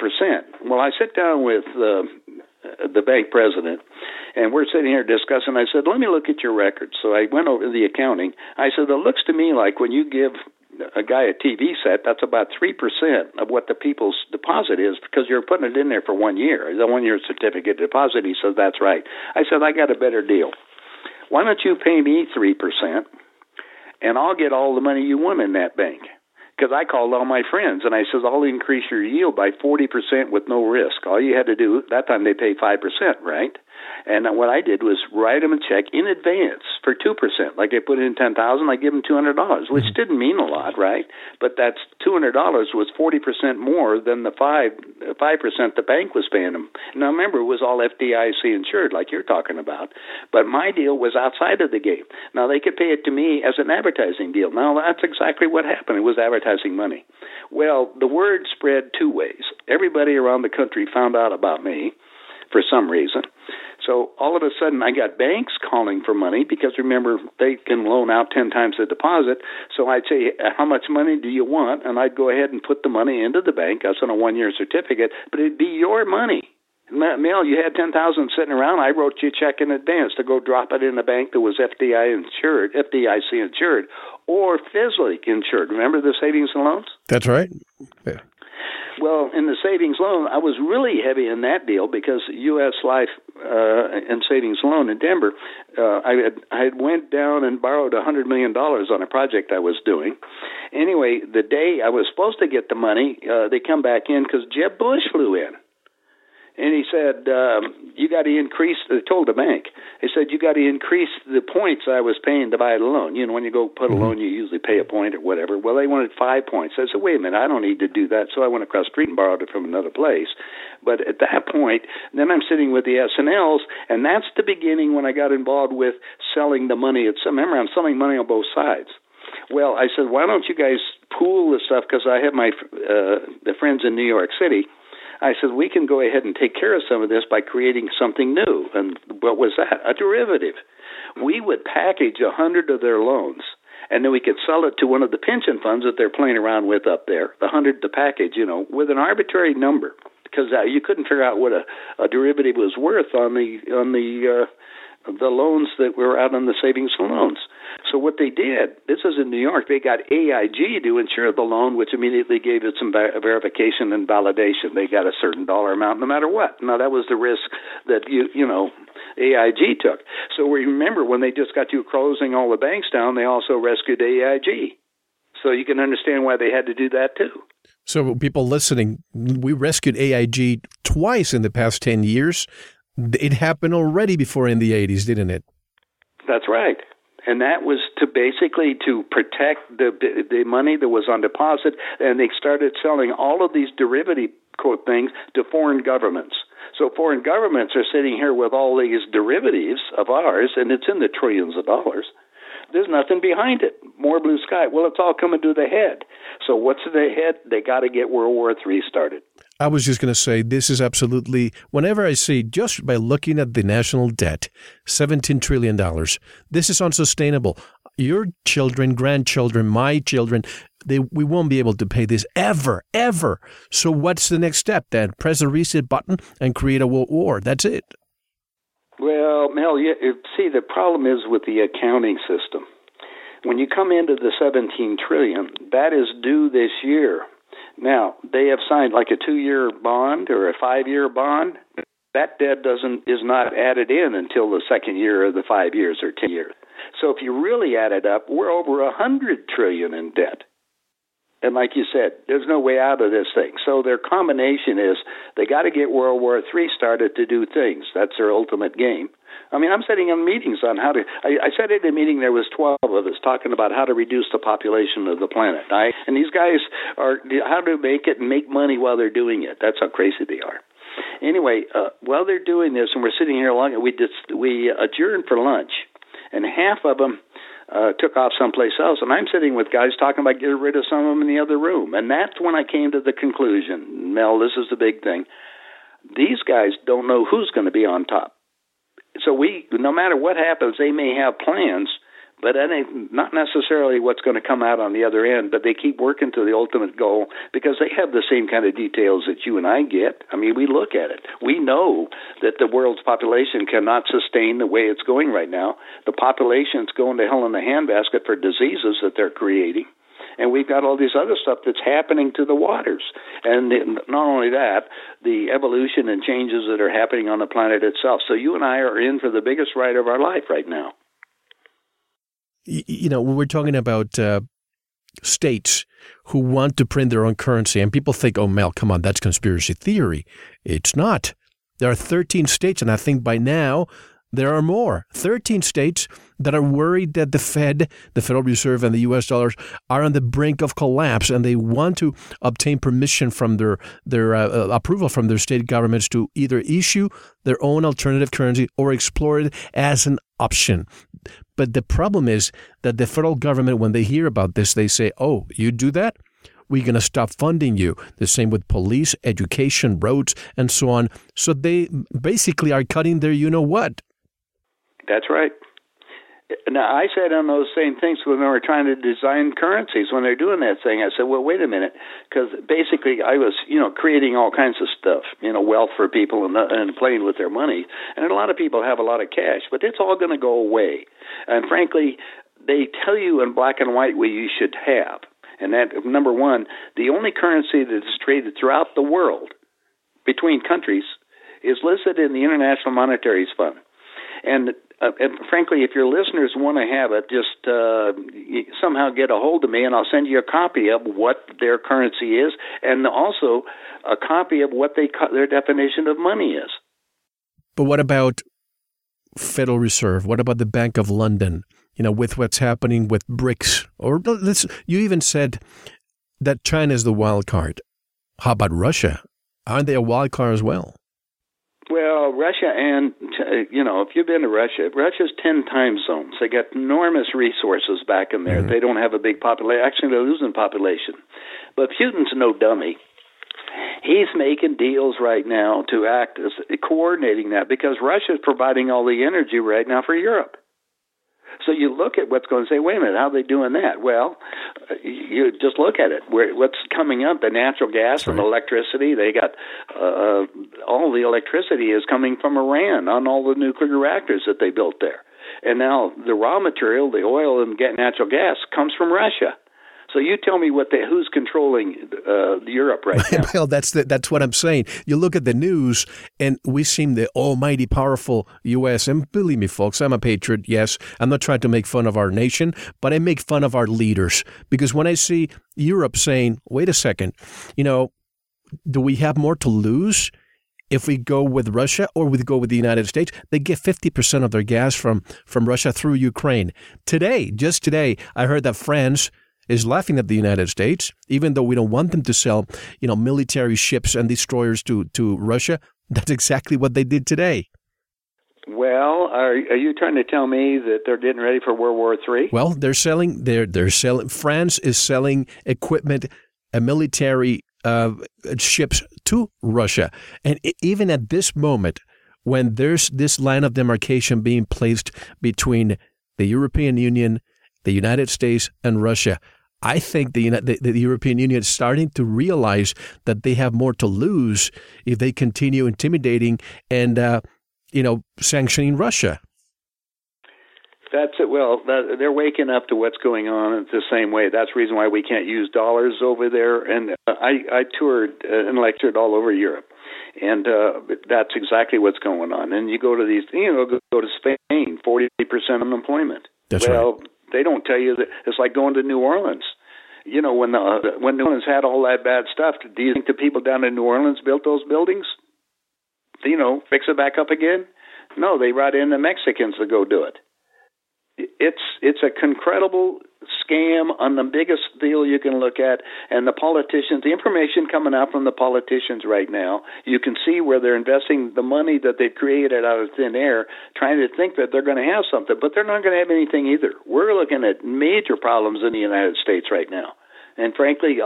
Well, I sit down with the bank president, and we're sitting here discussing. I said, let me look at your records. So I went over the accounting. I said, it looks to me like when you give a guy a TV set, that's about 3% of what the people's deposit is because you're putting it in there for 1 year. The 1 year certificate deposit, he said, that's right. I said, I got a better deal. Why don't you pay me 3%? And I'll get all the money you want in that bank. Because I called all my friends, and I says, I'll increase your yield by 40% with no risk. All you had to do, that time they pay 5%, right? And what I did was write them a check in advance for 2%. Like I put in $10,000, I give them $200, which didn't mean a lot, right? But that $200 was 40% more than the 5% the bank was paying them. Now, remember, it was all FDIC insured, like you're talking about. But my deal was outside of the game. Now, they could pay it to me as an advertising deal. Now, that's exactly what happened. It was advertising. Money. Well, the word spread two ways. Everybody around the country found out about me for some reason. So all of a sudden, I got banks calling for money because, remember, they can loan out 10 times the deposit. So I'd say, how much money do you want? And I'd go ahead and put the money into the bank. That's on a one-year certificate, but it'd be your money. Mel, you had $10,000 sitting around. I wrote you a check in advance to go drop it in a bank that was FDIC insured, or FDIC insured. Remember the savings and loans? That's right. Yeah. Well, in the savings loan, I was really heavy in that deal because U.S. Life and Savings Loan in Denver, I had went down and borrowed $100 million on a project I was doing. Anyway, the day I was supposed to get the money, they come back in because Jeb Bush flew in. And he said, you got to increase, they told the bank, he said, you got to increase the points I was paying to buy the loan. You know, when you go put a loan, you usually pay a point or whatever. Well, they wanted 5 points. I said, wait a minute, I don't need to do that. So I went across the street and borrowed it from another place. But at that point, then I'm sitting with the S&Ls, and that's the beginning when I got involved with selling the money. Remember, I'm selling money on both sides. Well, I said, why don't you guys pool this stuff? Because I have my the friends in New York City. I said, we can go ahead and take care of some of this by creating something new. And what was that? A derivative. We would package 100 of their loans, and then we could sell it to one of the pension funds that they're playing around with up there, the 100, the package, with an arbitrary number, because you couldn't figure out what a derivative was worth on the loans that were out on the savings and loans. So what they did, this is in New York, they got AIG to insure the loan, which immediately gave it some verification and validation. They got a certain dollar amount no matter what. Now, that was the risk that, AIG took. So we remember when they just got you closing all the banks down, they also rescued AIG. So you can understand why they had to do that, too. So people listening, we rescued AIG twice in the past 10 years. It happened already before in the 80s, didn't it? That's right. And that was to basically to protect the money that was on deposit. And they started selling all of these derivative, quote, things to foreign governments. So foreign governments are sitting here with all these derivatives of ours, and it's in the trillions of dollars. There's nothing behind it. More blue sky. Well, it's all coming to the head. So what's the head? They got to get World War III started. I was just going to say, this is absolutely, whenever I see, just by looking at the national debt, $17 trillion, this is unsustainable. Your children, grandchildren, my children, we won't be able to pay this ever, ever. So what's the next step then? Press the reset button and create a world war. That's it. Well, Mel, see, the problem is with the accounting system. When you come into the $17 trillion, that is due this year. Now, they have signed like a 2-year bond or a 5-year bond. That debt is not added in until the second year of the 5 years or 10 years. So if you really add it up, we're over $100 trillion in debt. And like you said, there's no way out of this thing. So their combination is they got to get World War III started to do things. That's their ultimate game. I mean, I'm sitting in meetings on how to – I said in a meeting there was 12 of us talking about how to reduce the population of the planet. And these guys are – how to make it and make money while they're doing it. That's how crazy they are. Anyway, while they're doing this and we're sitting here long, we adjourned for lunch, and half of them took off someplace else, and I'm sitting with guys talking about getting rid of some of them in the other room. And that's when I came to the conclusion, Mel, this is the big thing. These guys don't know who's going to be on top. So no matter what happens, they may have plans, but that ain't not necessarily what's going to come out on the other end, but they keep working to the ultimate goal because they have the same kind of details that you and I get. I mean, we look at it. We know that the world's population cannot sustain the way it's going right now. The population's going to hell in a handbasket for diseases that they're creating. And we've got all this other stuff that's happening to the waters. And not only that, the evolution and changes that are happening on the planet itself. So you and I are in for the biggest ride of our life right now. You know, we're talking about states who want to print their own currency, and people think, oh, Mel, come on, that's conspiracy theory. It's not. There are 13 states, and I think by now there are more. 13 states that are worried that the Fed, the Federal Reserve, and the U.S. dollars are on the brink of collapse, and they want to obtain permission from their approval from their state governments to either issue their own alternative currency or explore it as an option. But the problem is that the federal government, when they hear about this, they say, oh, you do that? We're going to stop funding you. The same with police, education, roads, and so on. So they basically are cutting their you-know-what. That's right. Now, I said on those same things when they were trying to design currencies, when they're doing that thing, I said, well, wait a minute, because basically I was, creating all kinds of stuff, wealth for people and playing with their money. And a lot of people have a lot of cash, but it's all going to go away. And frankly, they tell you in black and white what you should have. And that, number one, the only currency that is traded throughout the world between countries is listed in the International Monetary Fund. And frankly, if your listeners want to have it, just somehow get a hold of me, and I'll send you a copy of what their currency is, and also a copy of what their definition of money is. But what about Federal Reserve? What about the Bank of London? With what's happening with BRICS, or you even said that China is the wild card. How about Russia? Aren't they a wild card as well? Well, Russia and, if you've been to Russia, Russia's 10 time zones. They got enormous resources back in there. Mm-hmm. They don't have a big population. Actually, they're losing population. But Putin's no dummy. He's making deals right now to act as coordinating that because Russia's providing all the energy right now for Europe. So you look at what's going to say, wait a minute, how are they doing that? Well, you just look at it. What's coming up, the natural gas and electricity, they got all the electricity is coming from Iran on all the nuclear reactors that they built there. And now the raw material, the oil and natural gas, comes from Russia. So you tell me who's controlling Europe right now. Well, that's what I'm saying. You look at the news, and we seem the almighty powerful U.S. And believe me, folks, I'm a patriot, yes. I'm not trying to make fun of our nation, but I make fun of our leaders. Because when I see Europe saying, wait a second, do we have more to lose if we go with Russia or we go with the United States? They get 50% of their gas from Russia through Ukraine. Today, just today, I heard that France is laughing at the United States, even though we don't want them to sell, military ships and destroyers to Russia. That's exactly what they did today. Well, are you trying to tell me that they're getting ready for World War III? Well, they're selling. France is selling equipment, military ships to Russia. And even at this moment, when there's this line of demarcation being placed between the European Union, the United States, and Russia, I think the European Union is starting to realize that they have more to lose if they continue intimidating and, sanctioning Russia. That's it. Well, they're waking up to what's going on the same way. That's the reason why we can't use dollars over there. And I toured and lectured all over Europe, and that's exactly what's going on. And you go to these, go to Spain, 40% unemployment. That's right. They don't tell you that. It's like going to New Orleans. When New Orleans had all that bad stuff, do you think the people down in New Orleans built those buildings? Fix it back up again? No, they brought in the Mexicans to go do it. It's a incredible scam on the biggest deal you can look at, and the politicians, the information coming out from the politicians right now, you can see where they're investing the money that they've created out of thin air, trying to think that they're going to have something, but they're not going to have anything either. We're looking at major problems in the United States right now. And frankly,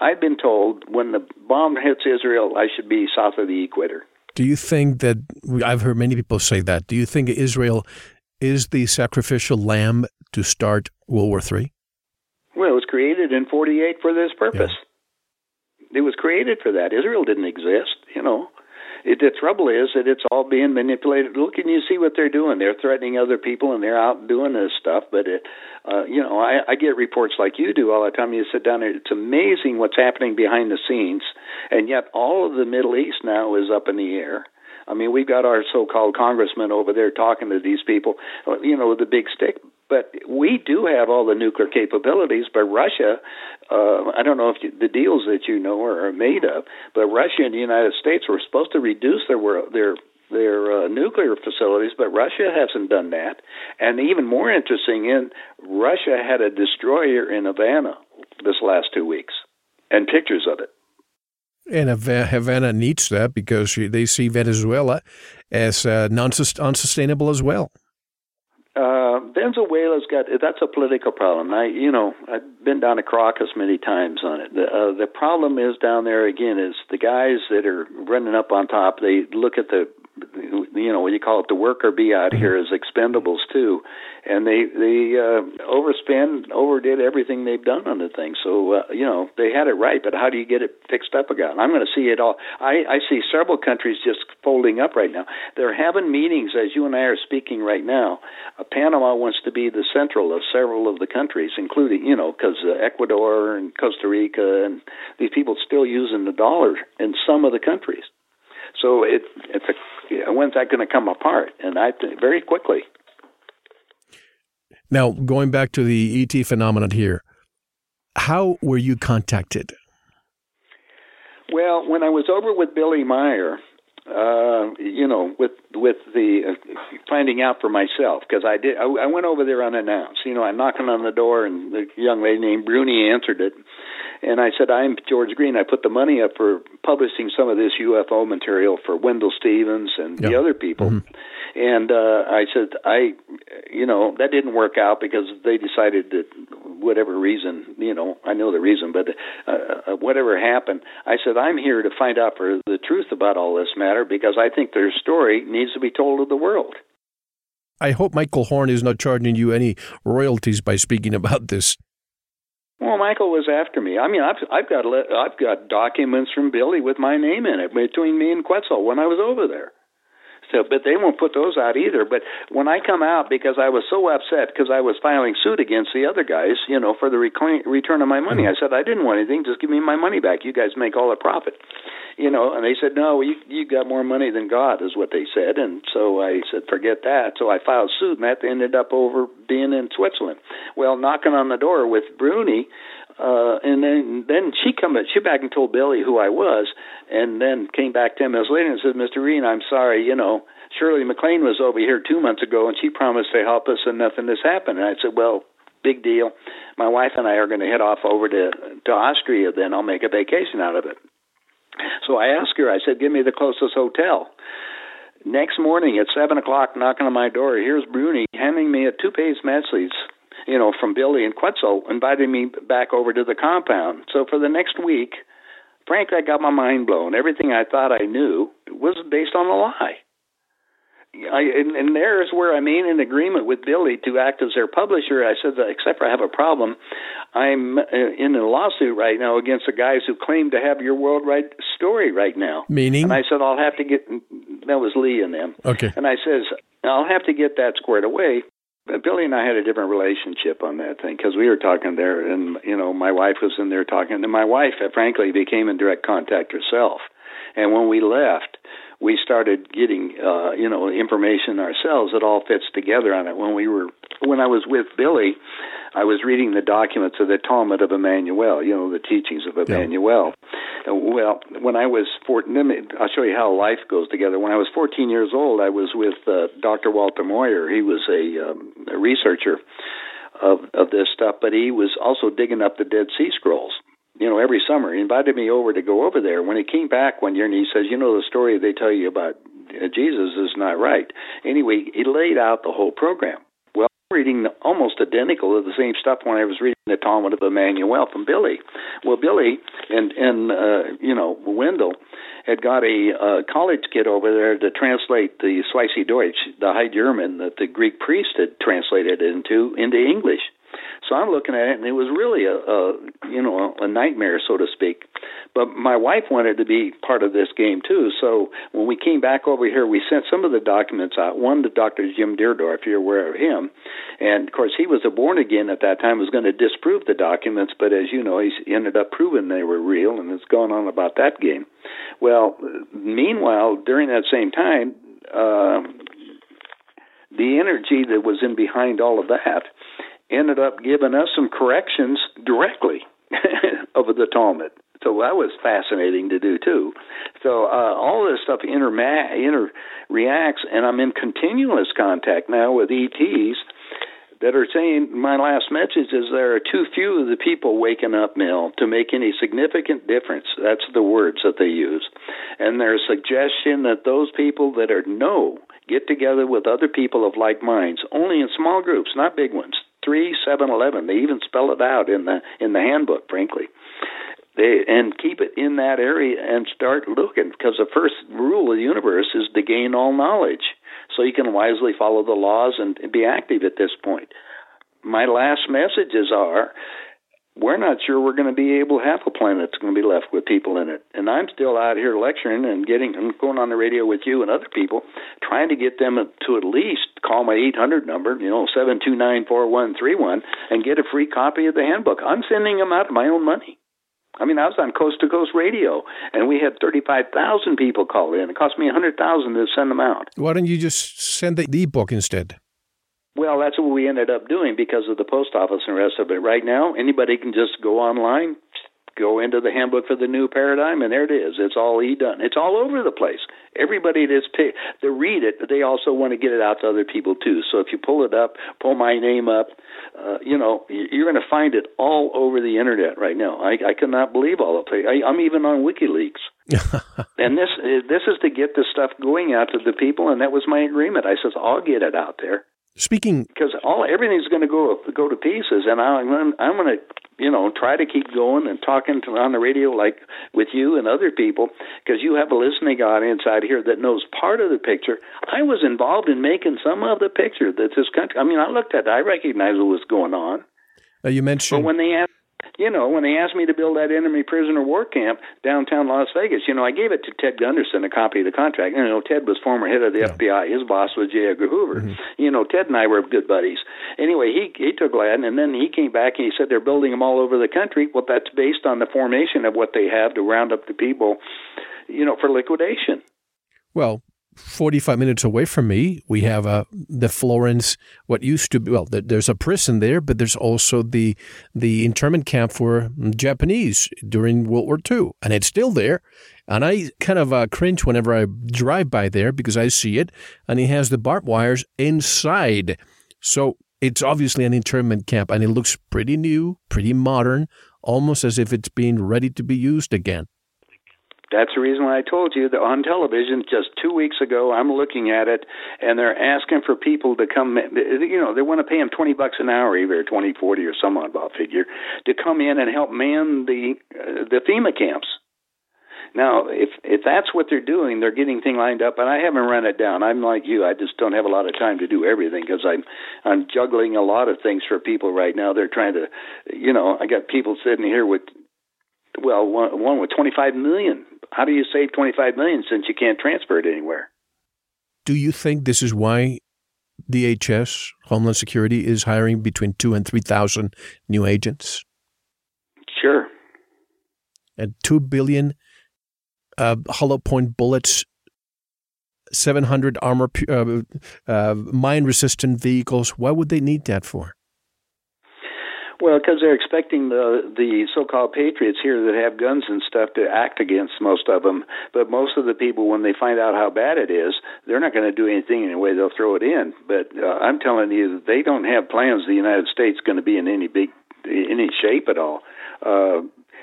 I've been told when the bomb hits Israel, I should be south of the equator. Do you think that, I've heard many people say that, do you think Israel is the sacrificial lamb to start World War III? Well, it was created in 1948 for this purpose. Yeah. It was created for that. Israel didn't exist, The trouble is that it's all being manipulated. Look, and you see what they're doing. They're threatening other people, and they're out doing this stuff. But, I get reports like you do all the time. You sit down there. It's amazing what's happening behind the scenes, and yet all of the Middle East now is up in the air. I mean, we've got our so-called congressmen over there talking to these people, with the big stick. But we do have all the nuclear capabilities, but Russia, I don't know if the deals that are made of, but Russia and the United States were supposed to reduce their nuclear facilities, but Russia hasn't done that. And even more interesting, Russia had a destroyer in Havana this last 2 weeks, and pictures of it. And Havana needs that because they see Venezuela as unsustainable as well. Venezuela's that's a political problem. I've been down to Caracas many times on it. The problem is down there again is the guys that are running up on top. They look at the, what you call it, the worker bee out here as expendables too, and they overspend, overdid everything they've done on the thing. So they had it right, but how do you get it fixed up again? I'm going to see it all. I see several countries just folding up right now. They're having meetings as you and I are speaking right now. Panama wants to be the central of several of the countries, including because Ecuador and Costa Rica, and these people still using the dollar in some of the countries. So when's that going to come apart? And very quickly. Now, going back to the ET phenomenon here, how were you contacted? Well, when I was over with Billy Meyer, with the finding out for myself, because I went over there unannounced. I'm knocking on the door, and the young lady named Bruni answered it. And I said, I'm George Green. I put the money up for publishing some of this UFO material for Wendell Stevens and the other people. Mm-hmm. And I said, that didn't work out because they decided that whatever reason, I know the reason, but whatever happened, I said, I'm here to find out for the truth about all this matter because I think their story needs to be told to the world. I hope Michael Horn is not charging you any royalties by speaking about this. Well, Michael was after me. I mean, I've got documents from Billy with my name in it between me and Quetzal when I was over there. So, but they won't put those out either. But when I come out, because I was so upset because I was filing suit against the other guys, for the return of my money, I said, I didn't want anything. Just give me my money back. You guys make all the profit. And they said, no, you got more money than God is what they said. And so I said, forget that. So I filed suit, and that ended up over being in Switzerland. Well, knocking on the door with Bruni, and then she back and told Billy who I was, and then came back 10 minutes later and said, Mr. Green, I'm sorry, Shirley MacLaine was over here 2 months ago, and she promised to help us, and nothing has happened. And I said, well, big deal. My wife and I are going to head off over to Austria, then I'll make a vacation out of it. So I asked her, I said, give me the closest hotel. Next morning at 7 o'clock, knocking on my door, here's Bruni handing me a two-page message, from Billy and Quetzal, inviting me back over to the compound. So for the next week, Frankly, I got my mind blown. Everything I thought I knew was based on a lie. And there is where I made an agreement with Billy to act as their publisher. I said, that except for I have a problem, I'm in a lawsuit right now against the guys who claim to have your world right story right now. Meaning? And I said, I'll have to get – that was Lee and them. Okay. And I says, I'll have to get that squared away. Billy and I had a different relationship on that thing because we were talking there and, you know, my wife was in there talking. And my wife, frankly, became in direct contact herself. And when we left, we started getting, you know, information ourselves. It all fits together on it. When I was with Billy, I was reading the documents of the Talmud of Emmanuel, you know, the teachings of Emmanuel. Yeah. Well, when I was 14, I'll show you how life goes together. When I was 14 years old, I was with Dr. Walter Moyer. He was a researcher of this stuff, but he was also digging up the Dead Sea Scrolls. You know, every summer, he invited me over to go over there. When he came back one year and he says, you know, the story they tell you about Jesus is not right. Anyway, he laid out the whole program. Well, I'm reading almost identical of the same stuff when I was reading the Talmud of Emmanuel from Billy. Well, Billy and Wendell had got a college kid over there to translate the Schweizerdeutsch, the High German that the Greek priest had translated into English. So I'm looking at it, and it was really a nightmare, so to speak. But my wife wanted to be part of this game, too. So when we came back over here, we sent some of the documents out, one to Dr. Jim Deardorff, if you're aware of him. And, of course, he was a born-again at that time, was going to disprove the documents, but as you know, he ended up proving they were real, and it's going on about that game. Well, meanwhile, during that same time, the energy that was in behind all of that ended up giving us some corrections directly over the Talmud. So that was fascinating to do, too. So all this stuff interreacts, and I'm in continuous contact now with ETs that are saying, my last message is there are too few of the people waking up now to make any significant difference. That's the words that they use. And their suggestion that those people that are no get together with other people of like minds, only in small groups, not big ones. 3, 7, 11. They even spell it out in the handbook, frankly. And keep it in that area and start looking, because the first rule of the universe is to gain all knowledge, so you can wisely follow the laws and be active at this point. My last messages are, we're not sure we're going to be able to have a planet that's going to be left with people in it. And I'm still out here lecturing and going on the radio with you and other people, trying to get them to at least call my 800 number, 729-4131, and get a free copy of the handbook. I'm sending them out of my own money. I mean, I was on Coast to Coast Radio, and we had 35,000 people call in. It cost me $100,000 to send them out. Why don't you just send the e-book instead? Well, that's what we ended up doing because of the post office and the rest of it. Right now, anybody can just go online, go into the Handbook for the New Paradigm, and there it is. It's all e-done. It's all over the place. Everybody that's paid to read it, but they also want to get it out to other people too. So if you pull it up, pull my name up, you're going to find it all over the internet right now. I could not believe all the place. I'm even on WikiLeaks. And this is to get the stuff going out to the people, and that was my agreement. I says, I'll get it out there. Speaking, because everything's going to go to pieces, and I'm going to try to keep going and talking on the radio like with you and other people, because you have a listening audience out here that knows part of the picture. I was involved in making some of the picture that this country. I mean, I looked at it, I recognized what was going on. You mentioned, but when they asked me to build that enemy prisoner war camp downtown Las Vegas, I gave it to Ted Gunderson, a copy of the contract. Ted was former head of the FBI. His boss was J. Edgar Hoover. Mm-hmm. Ted and I were good buddies. Anyway, he took Gladden, and then he came back and he said they're building them all over the country. Well, that's based on the formation of what they have to round up the people, for liquidation. Well, 45 minutes away from me, we have the Florence, what used to be, there's a prison there, but there's also the internment camp for Japanese during World War II, and it's still there. And I kind of cringe whenever I drive by there because I see it, and it has the barbed wires inside. So it's obviously an internment camp, and it looks pretty new, pretty modern, almost as if it's being ready to be used again. That's the reason why I told you that on television just 2 weeks ago, I'm looking at it, and they're asking for people to come, they want to pay them $20 an hour, either 20, 40, or some odd figure, to come in and help man the FEMA camps. Now, if that's what they're doing, they're getting things lined up, and I haven't run it down. I'm like you. I just don't have a lot of time to do everything because I'm juggling a lot of things for people right now. They're trying to, you know, I got people sitting here with, well, one with $25 million. How do you save $25 million since you can't transfer it anywhere? Do you think this is why DHS, Homeland Security, is hiring between 2,000 and 3,000 new agents? Sure. And 2 billion hollow point bullets, 700 mine-resistant vehicles. Why would they need that for? Well, because they're expecting the so-called patriots here that have guns and stuff to act against most of them. But most of the people, when they find out how bad it is, they're not going to do anything anyway. They'll throw it in. But I'm telling you, they don't have plans the United States going to be in any shape at all.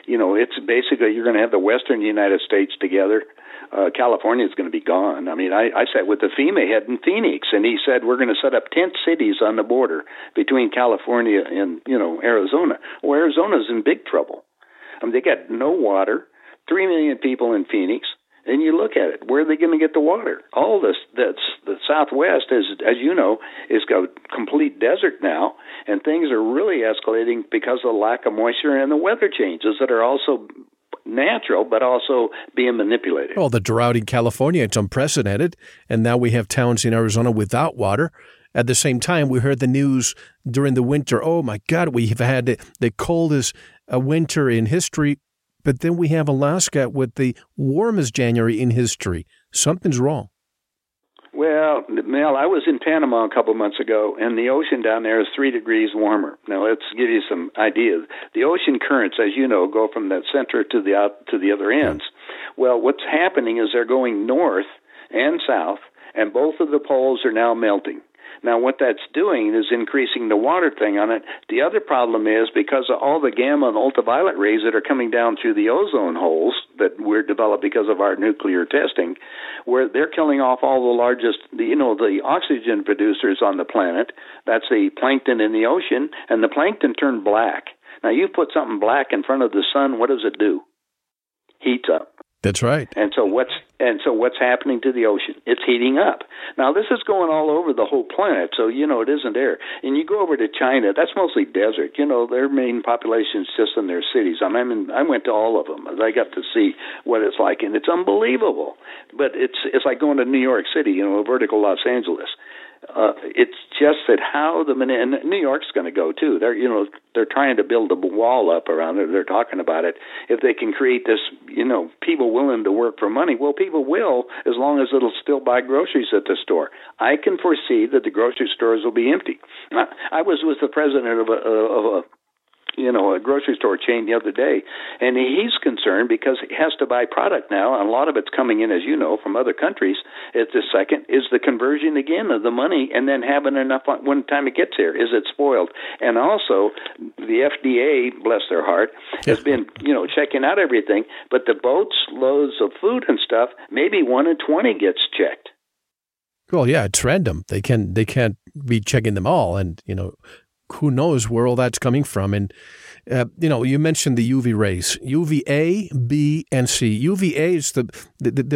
You know, it's basically you're going to have the western United States together. California is going to be gone. I mean, I sat with the FEMA head in Phoenix, and he said we're going to set up 10 cities on the border between California and, you know, Arizona. Well, Arizona's in big trouble. I mean, they got no water, 3 million people in Phoenix, and you look at it. Where are they going to get the water? All this, that's the Southwest, as you know, is a complete desert now, and things are really escalating because of the lack of moisture and the weather changes that are also natural, but also being manipulated. Well, the drought in California, it's unprecedented. And now we have towns in Arizona without water. At the same time, we heard the news during the winter. Oh, my God, we have had the coldest winter in history. But then we have Alaska with the warmest January in history. Something's wrong. Well, Mel, I was in Panama a couple months ago, and the ocean down there is 3 degrees warmer. Now, let's give you some ideas. The ocean currents, as you know, go from the center to the out to the other ends. Well, what's happening is they're going north and south, and both of the poles are now melting. Now, what that's doing is increasing the water thing on it. The other problem is because of all the gamma and ultraviolet rays that are coming down through the ozone holes that we're developed because of our nuclear testing, where they're killing off all the largest, you know, the oxygen producers on the planet. That's the plankton in the ocean, and the plankton turned black. Now, you put something black in front of the sun, what does it do? Heats up. That's right. And so what's happening to the ocean? It's heating up. Now, this is going all over the whole planet, so, you know, it isn't there. And you go over to China, that's mostly desert. You know, their main population is just in their cities. I mean, I went to all of them. I got to see what it's like, and it's unbelievable. But it's like going to New York City, you know, vertical Los Angeles. It's just that how the and New York's going to go too. They're trying to build a wall up around it. They're talking about it. If they can create this, you know, people willing to work for money, well, people will as long as it'll still buy groceries at the store. I can foresee that the grocery stores will be empty. I was with the president of a grocery store chain the other day, and he's concerned because he has to buy product now, and a lot of it's coming in, as you know, from other countries. At the second is the conversion again of the money, and then having enough when time it gets here, is it spoiled? And also, the FDA, bless their heart, has been, you know, checking out everything, but the boats, loads of food and stuff, maybe 1 in 20 gets checked. Well, yeah, it's random. They can't be checking them all, and you know. Who knows where all that's coming from? And, you know, you mentioned the UV rays, UVA, B, and C. UVA is the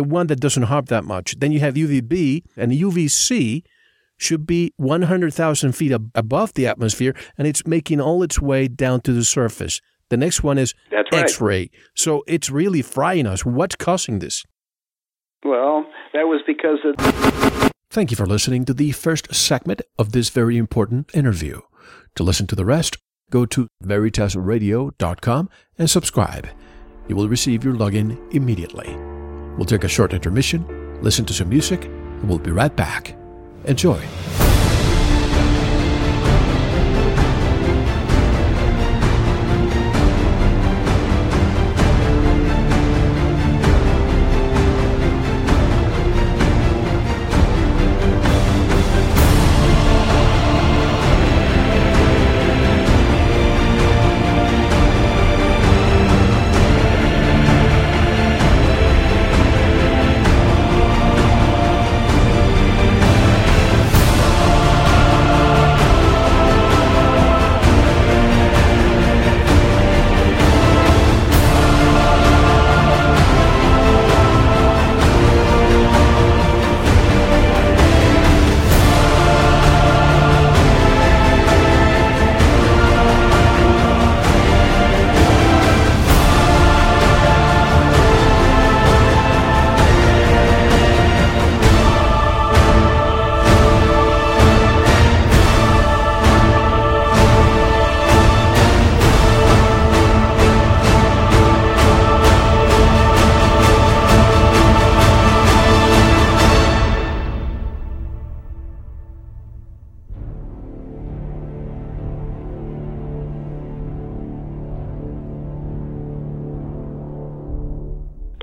one that doesn't harm that much. Then you have UVB, and UVC should be 100,000 feet above the atmosphere, and it's making all its way down to the surface. The next one is X-ray. So it's really frying us. What's causing this? Well, that was because of... Thank you for listening to the first segment of this very important interview. To listen to the rest, go to veritasradio.com and subscribe. You will receive your login immediately. We'll take a short intermission, listen to some music, and we'll be right back. Enjoy.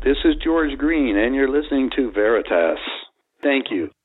This is George Green, and you're listening to Veritas. Thank you.